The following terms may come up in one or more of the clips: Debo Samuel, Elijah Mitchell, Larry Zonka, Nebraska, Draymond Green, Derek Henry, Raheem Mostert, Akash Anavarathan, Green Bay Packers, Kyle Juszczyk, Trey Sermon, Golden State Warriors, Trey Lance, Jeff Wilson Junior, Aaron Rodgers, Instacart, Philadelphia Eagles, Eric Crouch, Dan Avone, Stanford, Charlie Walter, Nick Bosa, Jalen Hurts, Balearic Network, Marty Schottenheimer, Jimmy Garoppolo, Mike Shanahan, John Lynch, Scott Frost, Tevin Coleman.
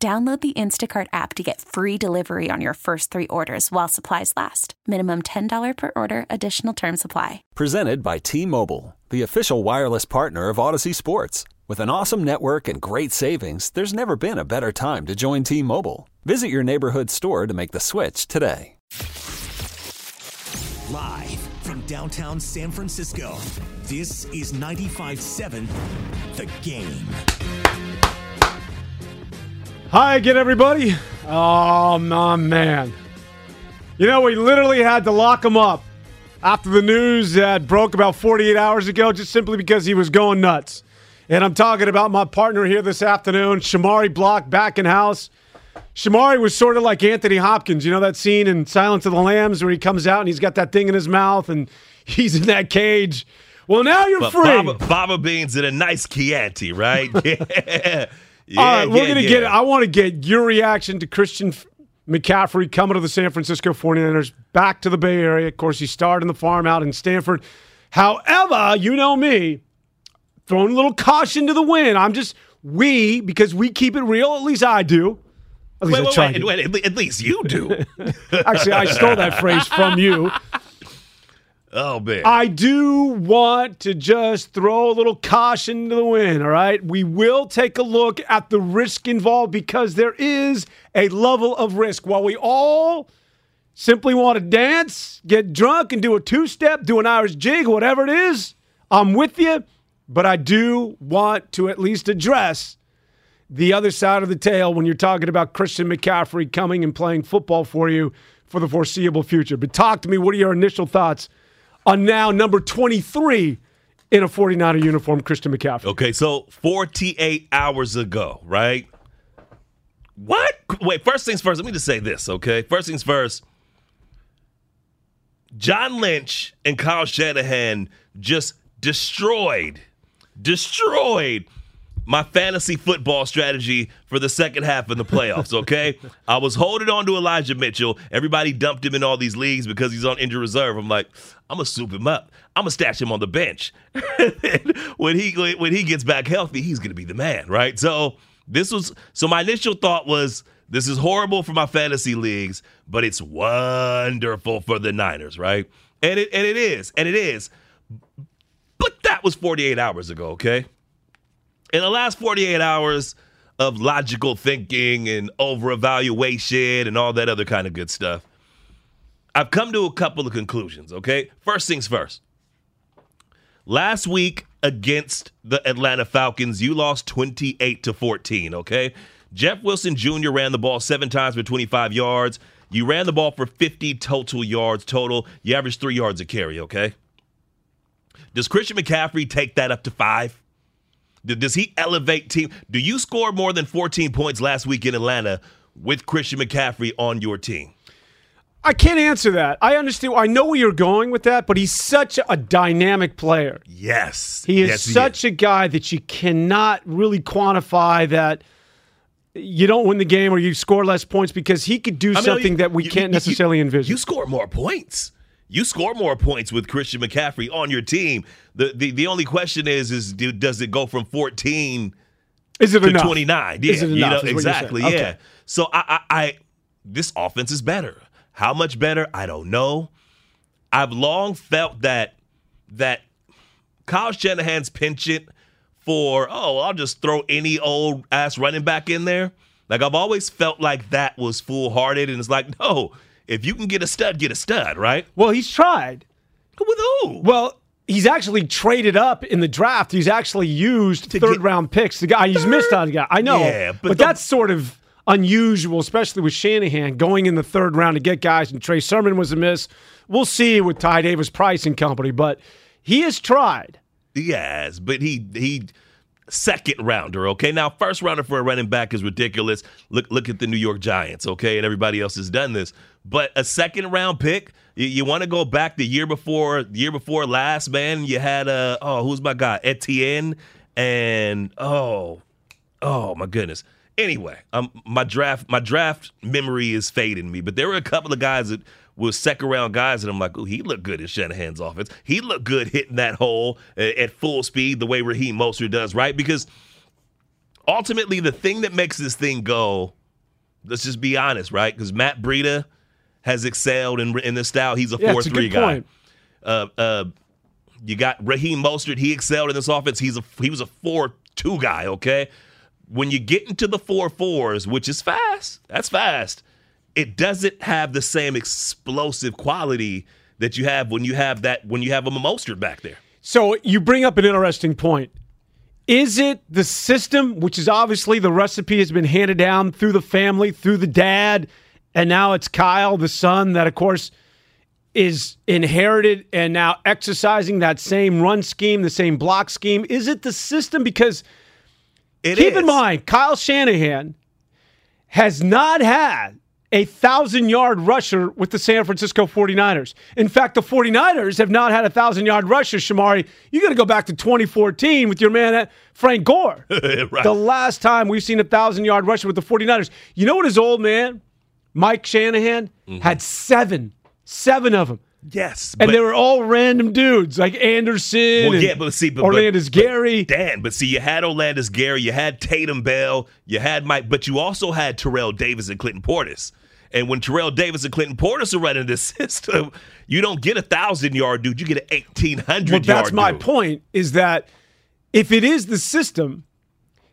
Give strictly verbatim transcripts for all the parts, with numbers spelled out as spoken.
Download the Instacart app to get free delivery on your first three orders while supplies last. Minimum ten dollars per order. Additional terms apply. Presented by T-Mobile, the official wireless partner of Odyssey Sports. With an awesome network and great savings, there's never been a better time to join T-Mobile. Visit your neighborhood store to make the switch today. Live from downtown San Francisco, this is ninety-five point seven The Game. Hi again, everybody. Oh, my man. You know, we literally had to lock him up after the news that broke about forty-eight hours ago just simply because he was going nuts. And I'm talking about my partner here this afternoon, Shamari Block, back in house. Shamari was sort of like Anthony Hopkins. You know that scene in Silence of the Lambs where he comes out and he's got that thing in his mouth and he's in that cage? Well, now you're but free. Baba, Baba Beans and a nice Chianti, right? Yeah. Yeah, all right, we're yeah, going to yeah. get it. I want to get your reaction to Christian McCaffrey coming to the San Francisco forty-niners, back to the Bay Area. Of course, he starred in the farm out in Stanford. However, you know me, throwing a little caution to the wind. I'm just, we, because we keep it real, at least I do. At least wait, I wait, try wait, wait, wait, at least you do. Actually, I stole that phrase from you. Oh, man. I do want to just throw a little caution to the wind, all right? We will take a look at the risk involved because there is a level of risk. While we all simply want to dance, get drunk, and do a two-step, do an Irish jig, whatever it is, I'm with you. But I do want to at least address the other side of the tale when you're talking about Christian McCaffrey coming and playing football for you for the foreseeable future. But talk to me. What are your initial thoughts on now number twenty-three in a forty-niner uniform, Christian McCaffrey? Okay, so forty-eight hours ago, right? What? Wait, first things first, let me just say this, okay? First things first, John Lynch and Kyle Shanahan just destroyed, destroyed my fantasy football strategy for the second half of the playoffs, okay? I was holding on to Elijah Mitchell. Everybody dumped him in all these leagues because he's on injured reserve. I'm like, I'm going to soup him up. I'm going to stash him on the bench. when he when he gets back healthy, he's going to be the man, right? So this was so my initial thought was, this is horrible for my fantasy leagues, but it's wonderful for the Niners, right? And it and it is. And it is. But that was forty-eight hours ago, okay? In the last forty-eight hours of logical thinking and over-evaluation and all that other kind of good stuff, I've come to a couple of conclusions, okay? First things first. Last week against the Atlanta Falcons, you lost twenty-eight to fourteen, okay? Jeff Wilson Junior ran the ball seven times for twenty-five yards. You ran the ball for fifty total yards total. You averaged three yards a carry, okay? Does Christian McCaffrey take that up to five? Does he elevate team? Do you score more than fourteen points last week in Atlanta with Christian McCaffrey on your team? I can't answer that. I understand. I know where you're going with that, but he's such a dynamic player. Yes. He is yes, such he is. a guy that you cannot really quantify that you don't win the game or you score less points because he could do I mean, something you, that we you, can't you, necessarily you, envision. You score more points. You score more points with Christian McCaffrey on your team. The the, the only question is, is do, does it go from fourteen is it to enough? twenty-nine? Yeah, is it enough? You know, exactly, yeah. Okay. So I, I, I, this offense is better. How much better? I don't know. I've long felt that that Kyle Shanahan's penchant for, oh, I'll just throw any old ass running back in there. Like I've always felt like that was foolhardy, and it's like, no. If you can get a stud, get a stud, right? Well, he's tried. With who? Well, he's actually traded up in the draft. He's actually used third-round picks. The guy he's third? missed on the guy. I know, yeah, but, but the, that's sort of unusual, especially with Shanahan going in the third round to get guys. And Trey Sermon was a miss. We'll see with Ty Davis, Price, and company. But he has tried. Yes, but he he second rounder, okay? Now, first rounder for a running back is ridiculous. Look look at the New York Giants, okay? And everybody else has done this. But a second round pick, you, you want to go back the year before year before last, man, you had a, oh, who's my guy? Etienne and, oh, oh, my goodness. Anyway, um, my draft my draft memory is fading me, but there were a couple of guys that were second-round guys, and I'm like, oh, he looked good in Shanahan's offense. He looked good hitting that hole at full speed the way Raheem Mostert does, right? Because ultimately the thing that makes this thing go, let's just be honest, right? Because Matt Breida has excelled in, in this style. He's a yeah, four three guy. Uh, uh, you got Raheem Mostert. He excelled in this offense. He's a, he was a four two guy, okay? When you get into the four fours, which is fast, that's fast, it doesn't have the same explosive quality that you have when you have that when you have a Mostert back there. So you bring up an interesting point. Is it the system, which is obviously the recipe has been handed down through the family, through the dad, and now it's Kyle, the son, that of course is inherited and now exercising that same run scheme, the same block scheme? Is it the system? Because It Keep is. in mind, Kyle Shanahan has not had a one thousand-yard rusher with the San Francisco forty-niners. In fact, the forty-niners have not had a one thousand-yard rusher, Shamari. You got to go back to twenty fourteen with your man Frank Gore. Right. The last time we've seen a one thousand-yard rusher with the forty-niners. You know what his old man, Mike Shanahan, mm-hmm. had seven, seven of them. Yes. And but, they were all random dudes, like Anderson well, yeah, but see, but, Orlandis but, Gary. But, Dan, but see, you had Orlandis Gary, you had Tatum Bell, you had Mike, but you also had Terrell Davis and Clinton Portis. And when Terrell Davis and Clinton Portis are running this system, you don't get a one thousand-yard dude, you get an eighteen hundred-yard dude. Well, that's my dude. point, is that if it is the system,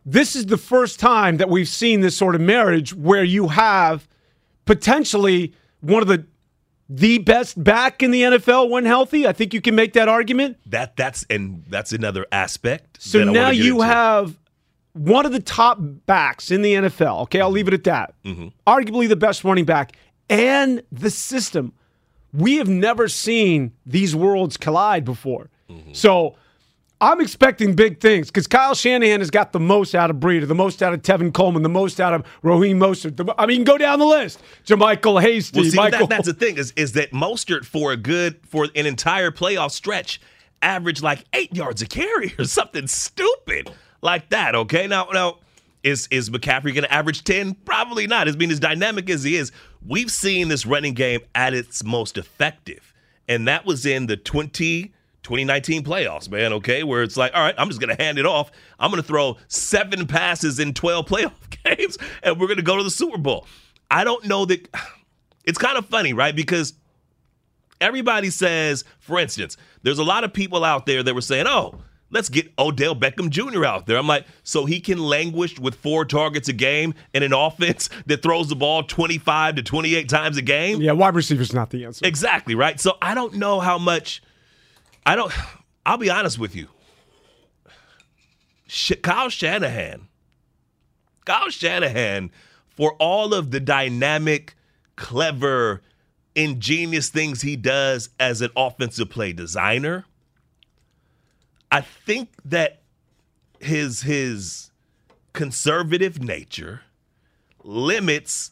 this is the first time that we've seen this sort of marriage where you have potentially one of the – the best back in the N F L when healthy. I think you can make that argument. That that's and that's another aspect. So that now I you into. have one of the top backs in the N F L. Okay, I'll leave it at that. Mm-hmm. Arguably the best running back and the system. We have never seen these worlds collide before. Mm-hmm. So I'm expecting big things because Kyle Shanahan has got the most out of Breida, the most out of Tevin Coleman, the most out of Raheem Mostert. The, I mean, go down the list. Jermichael Hasty. Well, see, Michael. That, that's the thing is, is that Mostert for a good for an entire playoff stretch averaged like eight yards a carry or something stupid like that. Okay, now now is is McCaffrey going to average ten? Probably not. As being as dynamic as he is, we've seen this running game at its most effective, and that was in the twenty. 20- twenty nineteen playoffs, man, okay, where it's like, all right, I'm just going to hand it off. I'm going to throw seven passes in twelve playoff games, and we're going to go to the Super Bowl. I don't know that – it's kind of funny, right, because everybody says, for instance, there's a lot of people out there that were saying, oh, let's get Odell Beckham Junior out there. I'm like, so he can languish with four targets a game and an offense that throws the ball twenty-five to twenty-eight times a game? Yeah, wide receiver's not the answer. Exactly, right? So I don't know how much – I don't. I'll be honest with you. Kyle Shanahan, Kyle Shanahan, for all of the dynamic, clever, ingenious things he does as an offensive play designer, I think that his his conservative nature limits.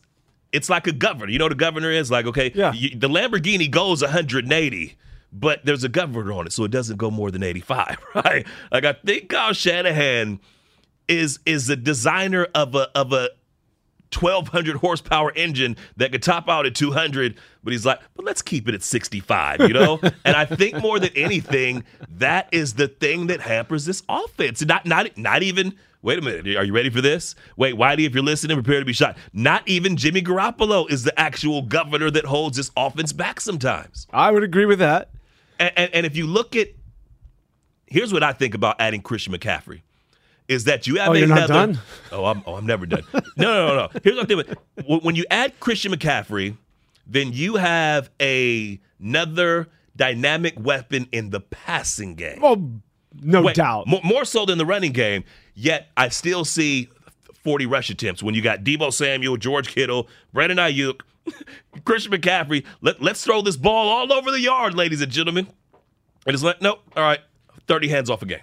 It's like a governor. You know, the governor is like, okay, yeah. you, the Lamborghini goes one hundred eighty. But there's a governor on it, so it doesn't go more than eighty-five, right? Like, I think Kyle Shanahan is is a designer of a of a twelve hundred horsepower engine that could top out at two hundred, but he's like, but let's keep it at sixty-five, you know? And I think more than anything, that is the thing that hampers this offense. Not not not even. Wait a minute. Are you ready for this? Wait, Whitey, if you're listening, prepare to be shot. Not even Jimmy Garoppolo is the actual governor that holds this offense back sometimes. I would agree with that. And, and, and if you look at, here's what I think about adding Christian McCaffrey, is that you have oh, another. You're not done? Oh, I'm oh I'm never done. no, no, no, no. Here's what I'm thinking. When you add Christian McCaffrey, then you have a, another dynamic weapon in the passing game. Well, no Wait, doubt. More, more so than the running game. Yet I still see forty rush attempts when you got Debo Samuel, George Kittle, Brandon Ayuk. Christian McCaffrey, let, let's throw this ball all over the yard, ladies and gentlemen. And it's like, nope, all right, thirty hands off a game.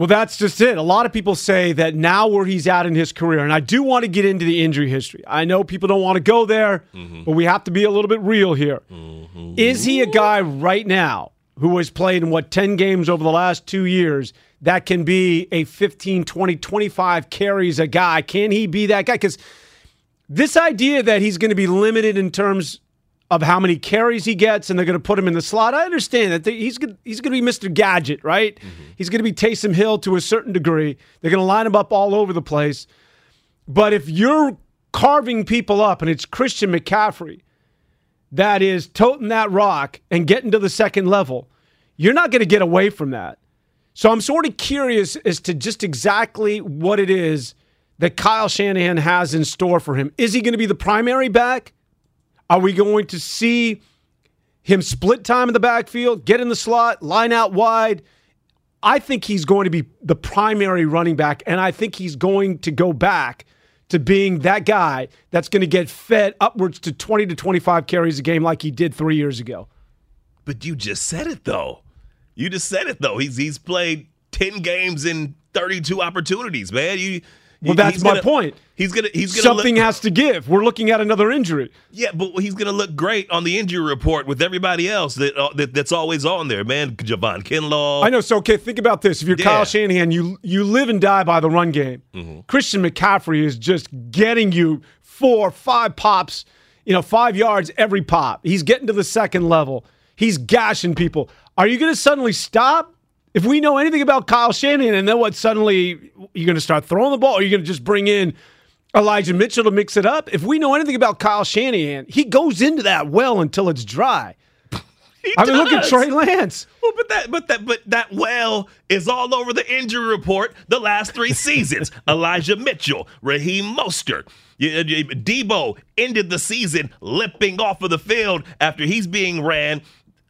Well, that's just it. A lot of people say that now where he's at in his career, and I do want to get into the injury history. I know people don't want to go there, mm-hmm. but we have to be a little bit real here. Mm-hmm. Is he a guy right now who has played in, what, ten games over the last two years that can be a fifteen, twenty, twenty-five carries a guy? Can he be that guy? Because this idea that he's going to be limited in terms of how many carries he gets, and they're going to put him in the slot. I understand that he's going to be Mister Gadget, right? Mm-hmm. He's going to be Taysom Hill to a certain degree. They're going to line him up all over the place. But if you're carving people up, and it's Christian McCaffrey that is toting that rock and getting to the second level, you're not going to get away from that. So I'm sort of curious as to just exactly what it is that Kyle Shanahan has in store for him. Is he going to be the primary back? Are we going to see him split time in the backfield, get in the slot, line out wide? I think he's going to be the primary running back, and I think he's going to go back to being that guy that's going to get fed upwards to twenty to twenty-five carries a game like he did three years ago. But you just said it, though. You just said it, though. He's he's played ten games in thirty-two opportunities, man. You Well, that's my gonna, point. He's gonna. He's gonna. Something look, has to give. We're looking at another injury. Yeah, but he's gonna look great on the injury report with everybody else that, uh, that that's always on there, man. Javon Kinlaw. I know. So, okay, think about this. If you're yeah. Kyle Shanahan, you you live and die by the run game. Mm-hmm. Christian McCaffrey is just getting you four, five pops, you know, five yards every pop. He's getting to the second level. He's gashing people. Are you gonna suddenly stop? If we know anything about Kyle Shanahan, and then what, suddenly you're going to start throwing the ball, or you're going to just bring in Elijah Mitchell to mix it up? If we know anything about Kyle Shanahan, he goes into that well until it's dry. He I does. mean, look at Trey Lance. Well, but that, but that, but that well is all over the injury report the last three seasons. Elijah Mitchell, Raheem Mostert, Debo ended the season limping off of the field after he's being ran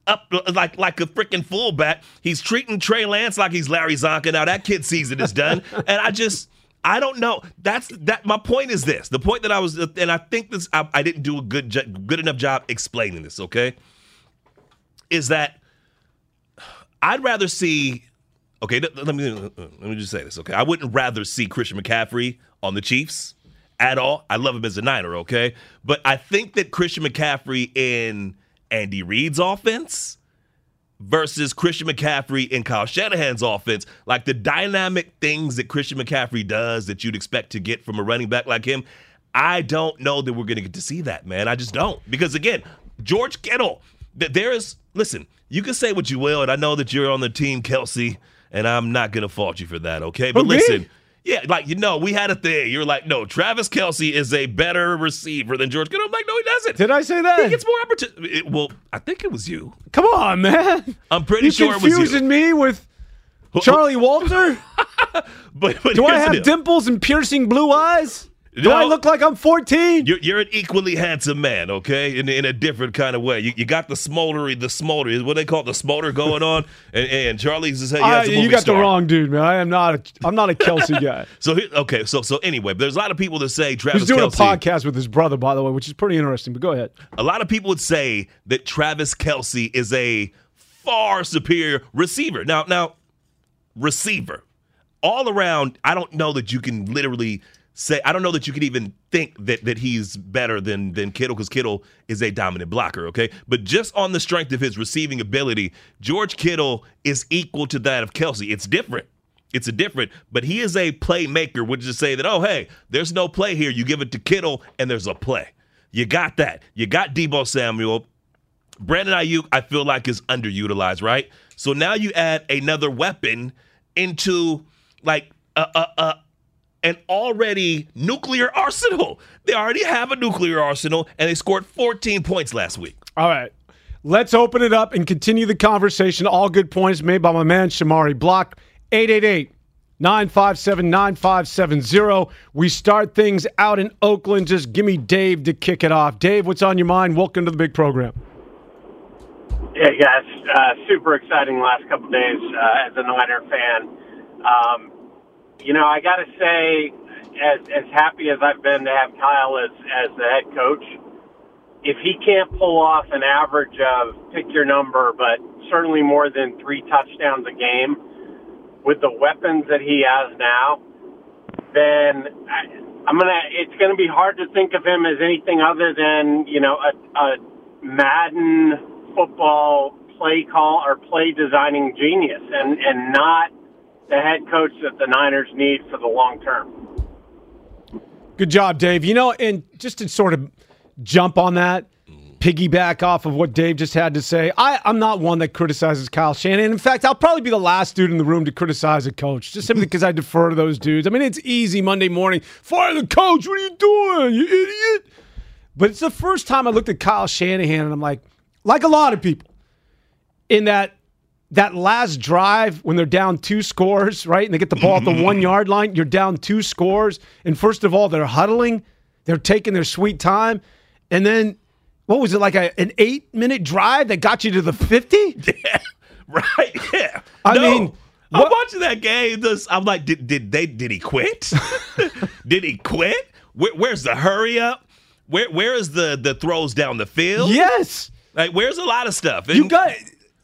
up like like a freaking fullback. He's treating Trey Lance like he's Larry Zonka. Now that kid's season is done. And I just I don't know. That's that. My point is this. The point that I was, and I think this, I, I didn't do a good good enough job explaining this. Okay, is that I'd rather see. Okay, let me let me just say this. Okay, I wouldn't rather see Christian McCaffrey on the Chiefs at all. I love him as a Niner. Okay, but I think that Christian McCaffrey in Andy Reid's offense versus Christian McCaffrey and Kyle Shanahan's offense, like the dynamic things that Christian McCaffrey does that you'd expect to get from a running back like him, I don't know that we're going to get to see that, man. I just don't. Because, again, George Kittle, there is – listen, you can say what you will, and I know that you're on the team, Kelce, and I'm not going to fault you for that, okay? But okay. listen – yeah, like, you know, we had a thing. You're like, no, Travis Kelce is a better receiver than George Kittle. I'm like, no, he doesn't. Did I say that? He gets more opportunity. Well, I think it was you. Come on, man. I'm pretty You're sure it was you. You're confusing me with Charlie Walter? but, but Do I have dimples and piercing blue eyes? Do no, I look like I'm fourteen? You're, you're an equally handsome man, okay? In, in a different kind of way. You, you got the smolder, the smolder, what they call it, the smolder going on. And, and Charlie's is how you have to You got star. the wrong dude, man. I am not a, I'm not a Kelce guy. so okay, so so anyway, there's a lot of people that say Travis Kelce. He's doing Kelce, a podcast with his brother, by the way, which is pretty interesting, but go ahead. A lot of people would say that Travis Kelce is a far superior receiver. Now, now, receiver. All around, I don't know that you can literally – Say I don't know that you could even think that that he's better than than Kittle, because Kittle is a dominant blocker, okay? But just on the strength of his receiving ability, George Kittle is equal to that of Kelce. It's different. It's a different, but he is a playmaker, which is to say that, oh, hey, there's no play here. You give it to Kittle, and there's a play. You got that. You got Debo Samuel. Brandon Ayuk, I feel like, is underutilized, right? So now you add another weapon into, like, a uh, – uh, uh, an already nuclear arsenal. They already have a nuclear arsenal, and they scored fourteen points last week. All right. Let's open it up and continue the conversation. All good points made by my man, Shamari Block. eight eight eight, nine five seven, nine five seven zero. We start things out in Oakland. Just give me Dave to kick it off. Dave, what's on your mind? Welcome to the big program. Yeah, guys. Uh, super exciting last couple of days uh, as a Niner fan. Um, You know, I got to say, as as happy as I've been to have Kyle as, as the head coach, if he can't pull off an average of, pick your number, but certainly more than three touchdowns a game, with the weapons that he has now, then I, I'm gonna. It's gonna be hard to think of him as anything other than, you know, a, a Madden football play call or play designing genius, and, and not the head coach that the Niners need for the long term. Good job, Dave. You know, and just to sort of jump on that, piggyback off of what Dave just had to say, I, I'm not one that criticizes Kyle Shanahan. In fact, I'll probably be the last dude in the room to criticize a coach, just simply because I defer to those dudes. I mean, it's easy Monday morning, fire the coach, what are you doing, you idiot? But it's the first time I looked at Kyle Shanahan, and I'm like, like a lot of people, in that that last drive when they're down two scores, right, and they get the ball at the one-yard line, you're down two scores, and first of all, they're huddling, they're taking their sweet time, and then what was it, like a, an eight-minute drive that got you to the fifty? Yeah, right, yeah. I no, mean, what? I'm watching that game. This, I'm like, did did they did he quit? Did he quit? Where, where's the hurry up? Where where is the the throws down the field? Yes, like where's a lot of stuff. And you got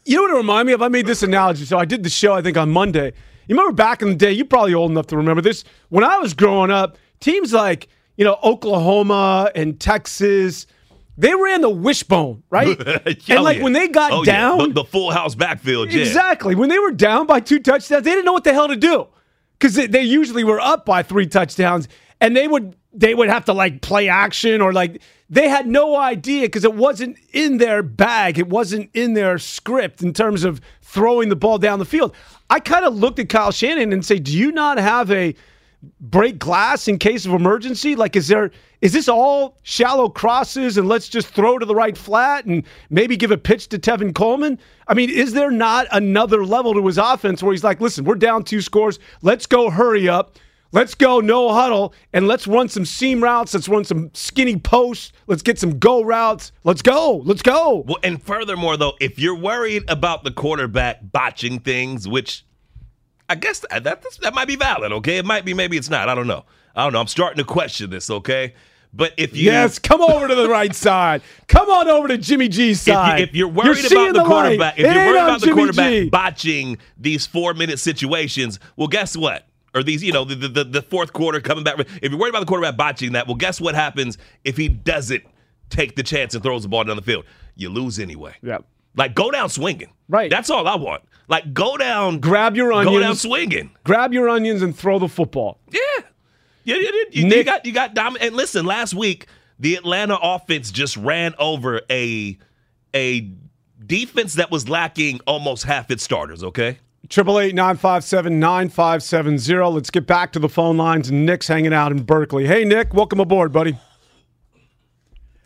you know what it reminded me of? I made this analogy. So I did the show, I think, on Monday. You remember back in the day? You're probably old enough to remember this. When I was growing up, teams like you know Oklahoma and Texas, they ran the wishbone, right? oh, and, like, yeah. when they got oh, down. Yeah. The, the full house backfield, yeah. Exactly. When they were down by two touchdowns, they didn't know what the hell to do because they, they usually were up by three touchdowns, and they would they would have to, like, play action or, like, they had no idea because it wasn't in their bag. It wasn't in their script in terms of throwing the ball down the field. I kind of looked at Kyle Shanahan and say, do you not have a break glass in case of emergency? Like, is there is this all shallow crosses and let's just throw to the right flat and maybe give a pitch to Tevin Coleman? I mean, is there not another level to his offense where he's like, listen, we're down two scores. Let's go hurry up. Let's go no huddle. And let's run some seam routes. Let's run some skinny posts. Let's get some go routes. Let's go. Let's go. Well, and furthermore, though, if you're worried about the quarterback botching things, which I guess that, that that might be valid, okay? It might be, maybe it's not. I don't know. I don't know. I'm starting to question this, okay? But if you yes, come over to the right side. Come on over to Jimmy G's side. If, you, if you're worried you're about the, the quarterback, if it you're worried about Jimmy the quarterback G. botching these four-minute situations, well, guess what? Or these, you know, the, the the fourth quarter coming back. If you're worried about the quarterback botching that, well, guess what happens if he doesn't take the chance and throws the ball down the field? You lose anyway. Yep. Like, go down swinging. Right. That's all I want. Like, go down. Grab your onions. Go down swinging. Grab your onions and throw the football. Yeah. Yeah, yeah, yeah. You, Nick, you got, you got dominant. And listen, last week, the Atlanta offense just ran over a, a defense that was lacking almost half its starters, okay? eight eight eight, nine five seven, nine five seven zero. Let's get back to the phone lines. Nick's hanging out in Berkeley. Hey, Nick, welcome aboard, buddy.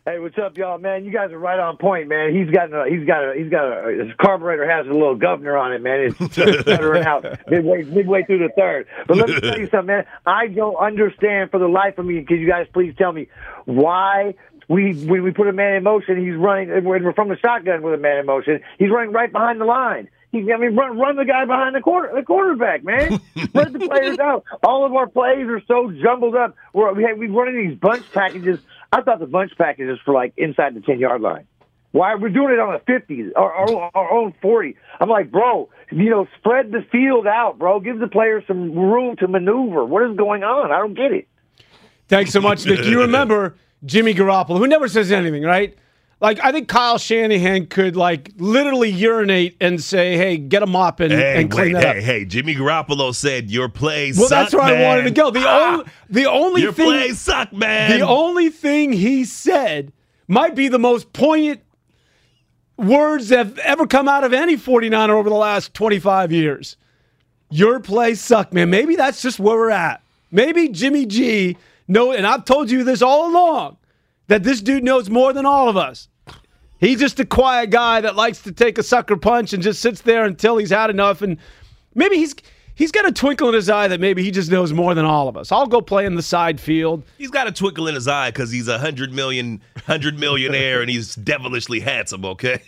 Hey, what's up, y'all? Man, you guys are right on point, man. He's got a, he's got a, he's got a, his carburetor has a little governor on it, man. It's stuttering out midway, midway through the third. But let me tell you something, man. I don't understand for the life of me. Could you guys please tell me why we when we put a man in motion, he's running, and we're from the shotgun with a man in motion, he's running right behind the line. He's, I mean, run, run the guy behind the quarter, the quarterback, man. Let the players out. All of our plays are so jumbled up. We're, we have, we're running these bunch packages. I thought the bunch package is for, like, inside the ten-yard line. Why? We're doing it on the fifties, our, our, our own forty. I'm like, bro, you know, spread the field out, bro. Give the players some room to maneuver. What is going on? I don't get it. Thanks so much, Nick. You remember Jimmy Garoppolo, who never says anything, right? Like, I think Kyle Shanahan could, like, literally urinate and say, hey, get a mop and, hey, and clean wait, that hey, up. Hey, hey, Jimmy Garoppolo said, your plays well, suck, Well, that's where man. I wanted to go. The, ah, only, the only your thing, plays suck, man. The only thing he said might be the most poignant words that have ever come out of any forty-niner over the last twenty-five years. Your plays suck, man. Maybe that's just where we're at. Maybe Jimmy G, no, and I've told you this all along, that this dude knows more than all of us. He's just a quiet guy that likes to take a sucker punch and just sits there until he's had enough. And maybe he's he's got a twinkle in his eye that maybe he just knows more than all of us. I'll go play in the side field. He's got a twinkle in his eye because he's a hundred million, hundred millionaire and he's devilishly handsome, okay?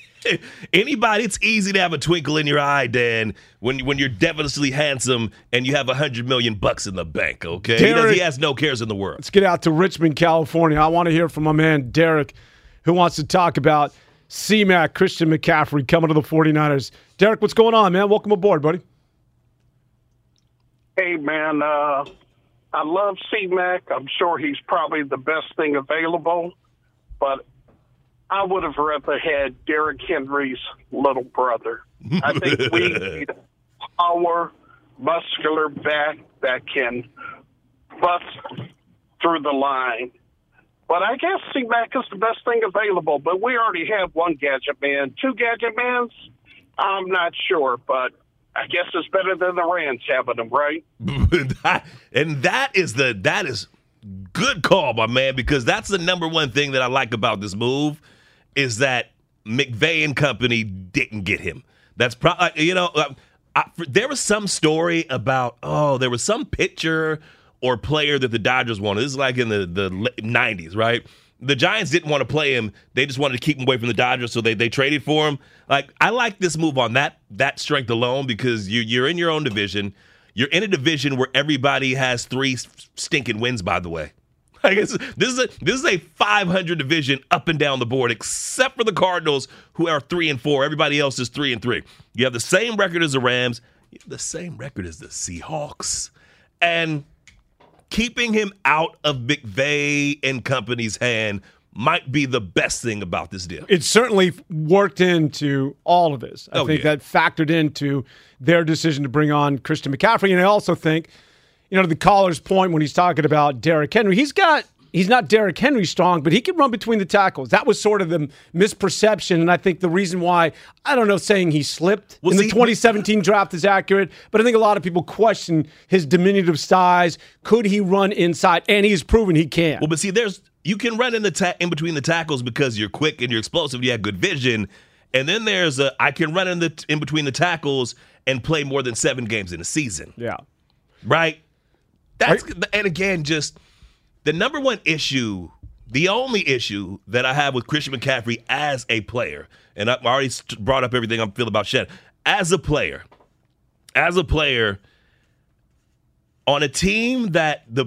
Anybody, it's easy to have a twinkle in your eye, Dan, when, when you're devilishly handsome and you have a hundred million bucks in the bank, okay? Derek, he, does, he has no cares in the world. Let's get out to Richmond, California. I want to hear from my man, Derek, who wants to talk about C-Mac, Christian McCaffrey, coming to the forty-niners. Derek, what's going on, man? Welcome aboard, buddy. Hey, man, uh, I love C-Mac. I'm sure he's probably the best thing available, but I would have rather had Derek Henry's little brother. I think we need our muscular back that can bust through the line. But I guess C-Mac is the best thing available, but we already have one gadget man. Two gadget mans? I'm not sure, but I guess it's better than the Rams having them, right? And that is the that is good call, my man, because that's the number one thing that I like about this move is that McVay and company didn't get him. That's probably, you know, I, I, there was some story about, oh, there was some pitcher or player that the Dodgers wanted. This is like in the, the nineties, right? The Giants didn't want to play him. They just wanted to keep him away from the Dodgers, so they they traded for him. Like, I like this move on that that strength alone because you, you're in your own division. You're in a division where everybody has three stinking wins, by the way. Like it's, this is a this is a five hundred division up and down the board, except for the Cardinals, who are three and four. Everybody else is three and three. You have the same record as the Rams, the same record as the Seahawks, and keeping him out of McVay and company's hand might be the best thing about this deal. It certainly worked into all of this. I oh, think yeah. that factored into their decision to bring on Christian McCaffrey. And I also think, you know, to the caller's point when he's talking about Derrick Henry, he's got he's not Derrick Henry strong, but he can run between the tackles. That was sort of the misperception, and I think the reason why, I don't know, saying he slipped well, in see, the twenty seventeen draft is accurate, but I think a lot of people question his diminutive size. Could he run inside? And he's proven he can. Well, but see, there's you can run in the ta- in between the tackles because you're quick and you're explosive. You have good vision. And then there's a, I can run in the in between the tackles and play more than seven games in a season. Yeah. Right? That's you- and again, just – the number one issue, the only issue that I have with Christian McCaffrey as a player, and I already brought up everything I feel about Shanahan, as a player, as a player on a team that the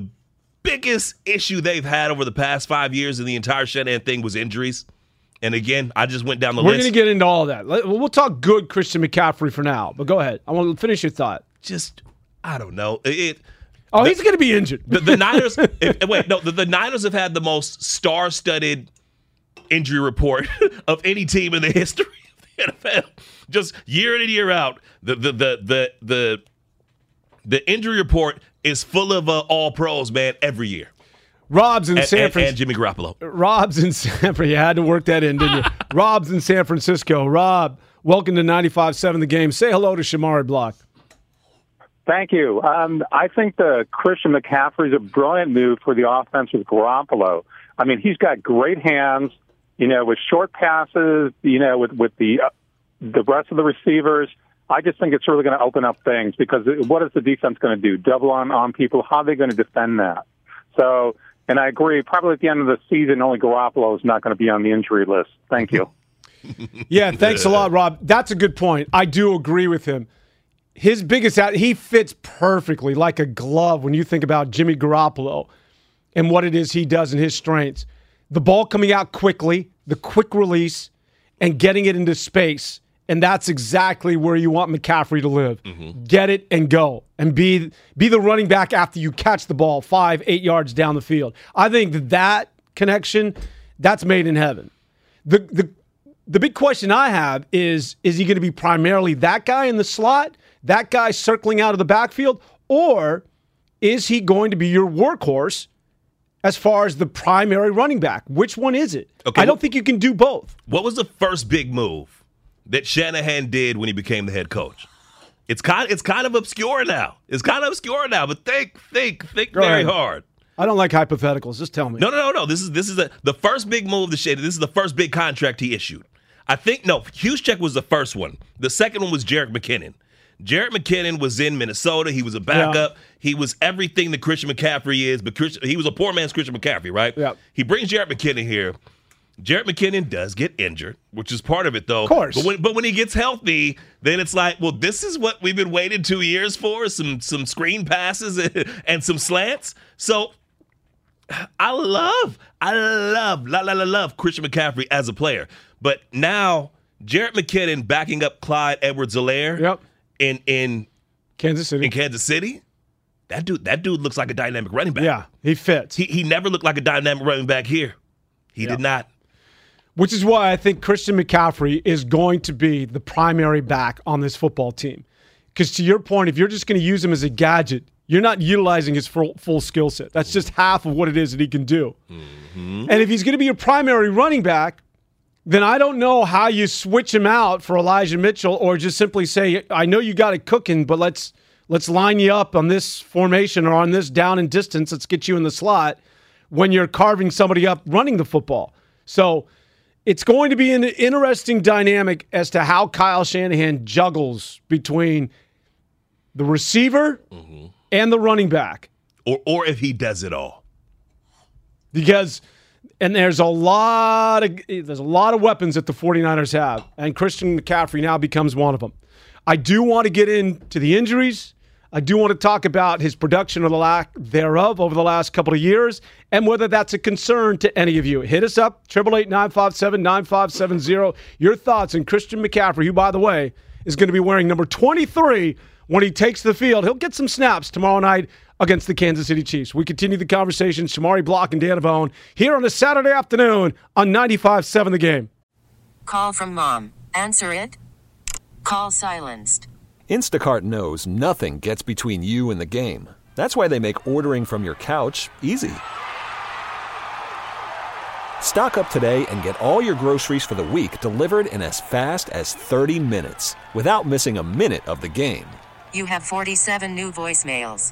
biggest issue they've had over the past five years in the entire Shanahan thing was injuries. And again, I just went down the We're list. We're going to get into all that. We'll talk good Christian McCaffrey for now, but go ahead. I want to finish your thought. Just, I don't know. It. Oh, the, he's going to be injured. The, the Niners, if, wait, no, the, the Niners have had the most star-studded injury report of any team in the history of the N F L. Just year in and year out, the the the the the, the injury report is full of uh, all pros, man, every year. Rob's in and, San Francisco. And Jimmy Garoppolo. Rob's in San Francisco. You had to work that in, didn't you? Rob's in San Francisco. Rob, welcome to ninety-five seven The Game. Say hello to Shamari Block. Thank you. Um, I think the Christian McCaffrey is a brilliant move for the offense with Garoppolo. I mean, he's got great hands, you know, with short passes, you know, with, with the uh, the rest of the receivers. I just think it's really going to open up things because what is the defense going to do? Double on, on people? How are they going to defend that? So, and I agree, probably at the end of the season, only Garoppolo is not going to be on the injury list. Thank you. Yeah, thanks a lot, Rob. That's a good point. I do agree with him. His biggest out, he fits perfectly like a glove when you think about Jimmy Garoppolo and what it is he does and his strengths. The ball coming out quickly, the quick release, and getting it into space. And that's exactly where you want McCaffrey to live. Mm-hmm. Get it and go. And be, be the running back after you catch the ball five, eight yards down the field. I think that, that connection, that's made in heaven. The, the, the big question I have is, is he going to be primarily that guy in the slot? That guy circling out of the backfield, or is he going to be your workhorse as far as the primary running back? Which one is it? Okay, I don't think you can do both. What was the first big move that Shanahan did when he became the head coach? It's kind, it's kind of obscure now. It's kind of obscure now, but think, think, think Go very ahead. hard. I don't like hypotheticals. Just tell me. No, no, no, no. This is this is a, the first big move. The Shanahan. This is the first big contract he issued. I think no. Juszczyk was the first one. The second one was Jared McKinnon. Jared McKinnon was in Minnesota. He was a backup. Yeah. He was everything that Christian McCaffrey is, but Christian, he was a poor man's Christian McCaffrey, right? Yeah. He brings Jared McKinnon here. Jared McKinnon does get injured, which is part of it, though. Of course. But when, but when he gets healthy, then it's like, well, this is what we've been waiting two years for, some some screen passes and, and some slants. So I love, I love, la la la love Christian McCaffrey as a player. But now Jared McKinnon backing up Clyde Edwards-Helaire. Yep. In in Kansas City. In Kansas City, That dude, that dude looks like a dynamic running back. Yeah, he fits. He he never looked like a dynamic running back here. He yep. did not. Which is why I think Christian McCaffrey is going to be the primary back on this football team. Because to your point, if you're just going to use him as a gadget, you're not utilizing his full, full skill set. That's just half of what it is that he can do. Mm-hmm. And if he's going to be your primary running back, then I don't know how you switch him out for Elijah Mitchell or just simply say, I know you got it cooking, but let's let's line you up on this formation or on this down and distance. Let's get you in the slot when you're carving somebody up running the football. So it's going to be an interesting dynamic as to how Kyle Shanahan juggles between the receiver mm-hmm. and the running back. Or, or if he does it all. Because... And there's a lot of there's a lot of weapons that the 49ers have, and Christian McCaffrey now becomes one of them. I do want to get into the injuries. I do want to talk about his production or the lack thereof over the last couple of years and whether that's a concern to any of you. Hit us up, eight eight eight, nine five seven, nine five seven zero. Your thoughts on Christian McCaffrey, who, by the way, is going to be wearing number twenty-three when he takes the field. He'll get some snaps tomorrow night against the Kansas City Chiefs. We continue the conversation. Shamari Block and Dan Avone here on a Saturday afternoon on ninety-five seven The Game. Call from mom. Answer it. Call silenced. Instacart knows nothing gets between you and the game. That's why they make ordering from your couch easy. Stock up today and get all your groceries for the week delivered in as fast as thirty minutes without missing a minute of the game. You have forty-seven new voicemails.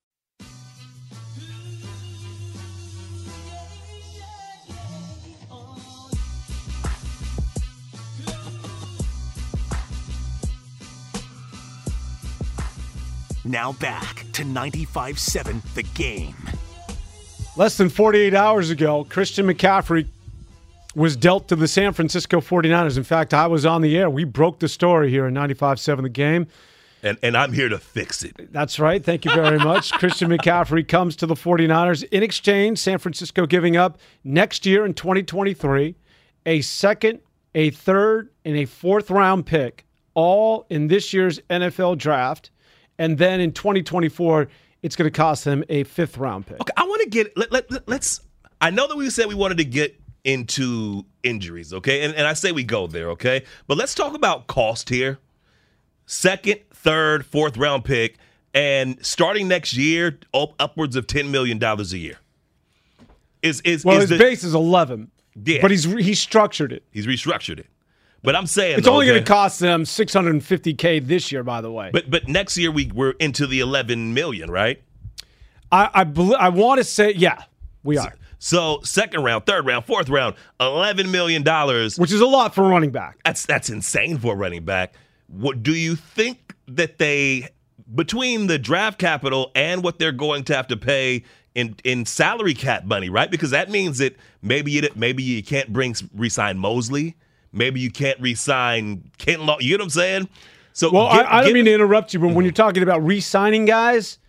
Now back to ninety-five seven The Game. Less than forty-eight hours ago, Christian McCaffrey was dealt to the San Francisco forty-niners. In fact, I was on the air. We broke the story here in ninety-five seven The Game. And and I'm here to fix it. That's right. Thank you very much. Christian McCaffrey comes to the forty-niners. In exchange, San Francisco giving up next year in twenty twenty-three, a second, a third, and a fourth round pick, all in this year's N F L draft. And then in twenty twenty-four, it's going to cost them a fifth round pick. Okay, I want to get let, let, let's. I know that we said we wanted to get into injuries, okay, and and I say we go there, okay. But let's talk about cost here. Second, third, fourth round pick, and starting next year, up, upwards of ten million dollars a year. Is is well, is his the, base is eleven. Yeah, but he's he structured it. He's restructured it. But I'm saying it's though, only okay. going to cost them six hundred fifty thousand dollars this year, by the way. But but next year we we're into the eleven million dollars, right? I I, bl- I want to say yeah, we are. So, so second round, third round, fourth round, eleven million dollars, which is a lot for a running back. That's that's insane for a running back. What do you think that they between the draft capital and what they're going to have to pay in in salary cap money, right? Because that means that maybe it maybe you can't bring re-sign Mosley, maybe you can't re-sign Kinlaw. You know what I'm saying? So well, get, I, I don't mean to interrupt you, but mm-hmm. when you're talking about re-signing guys,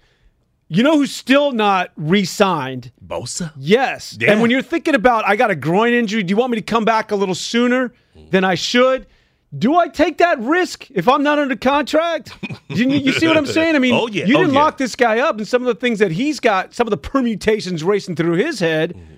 you know who's still not re-signed? Bosa. Yes. Yeah. And when you're thinking about, I got a groin injury, do you want me to come back a little sooner than I should? Do I take that risk if I'm not under contract? you, you see what I'm saying? I mean, oh, yeah. you didn't oh, yeah. lock this guy up, and some of the things that he's got, some of the permutations racing through his head, mm-hmm.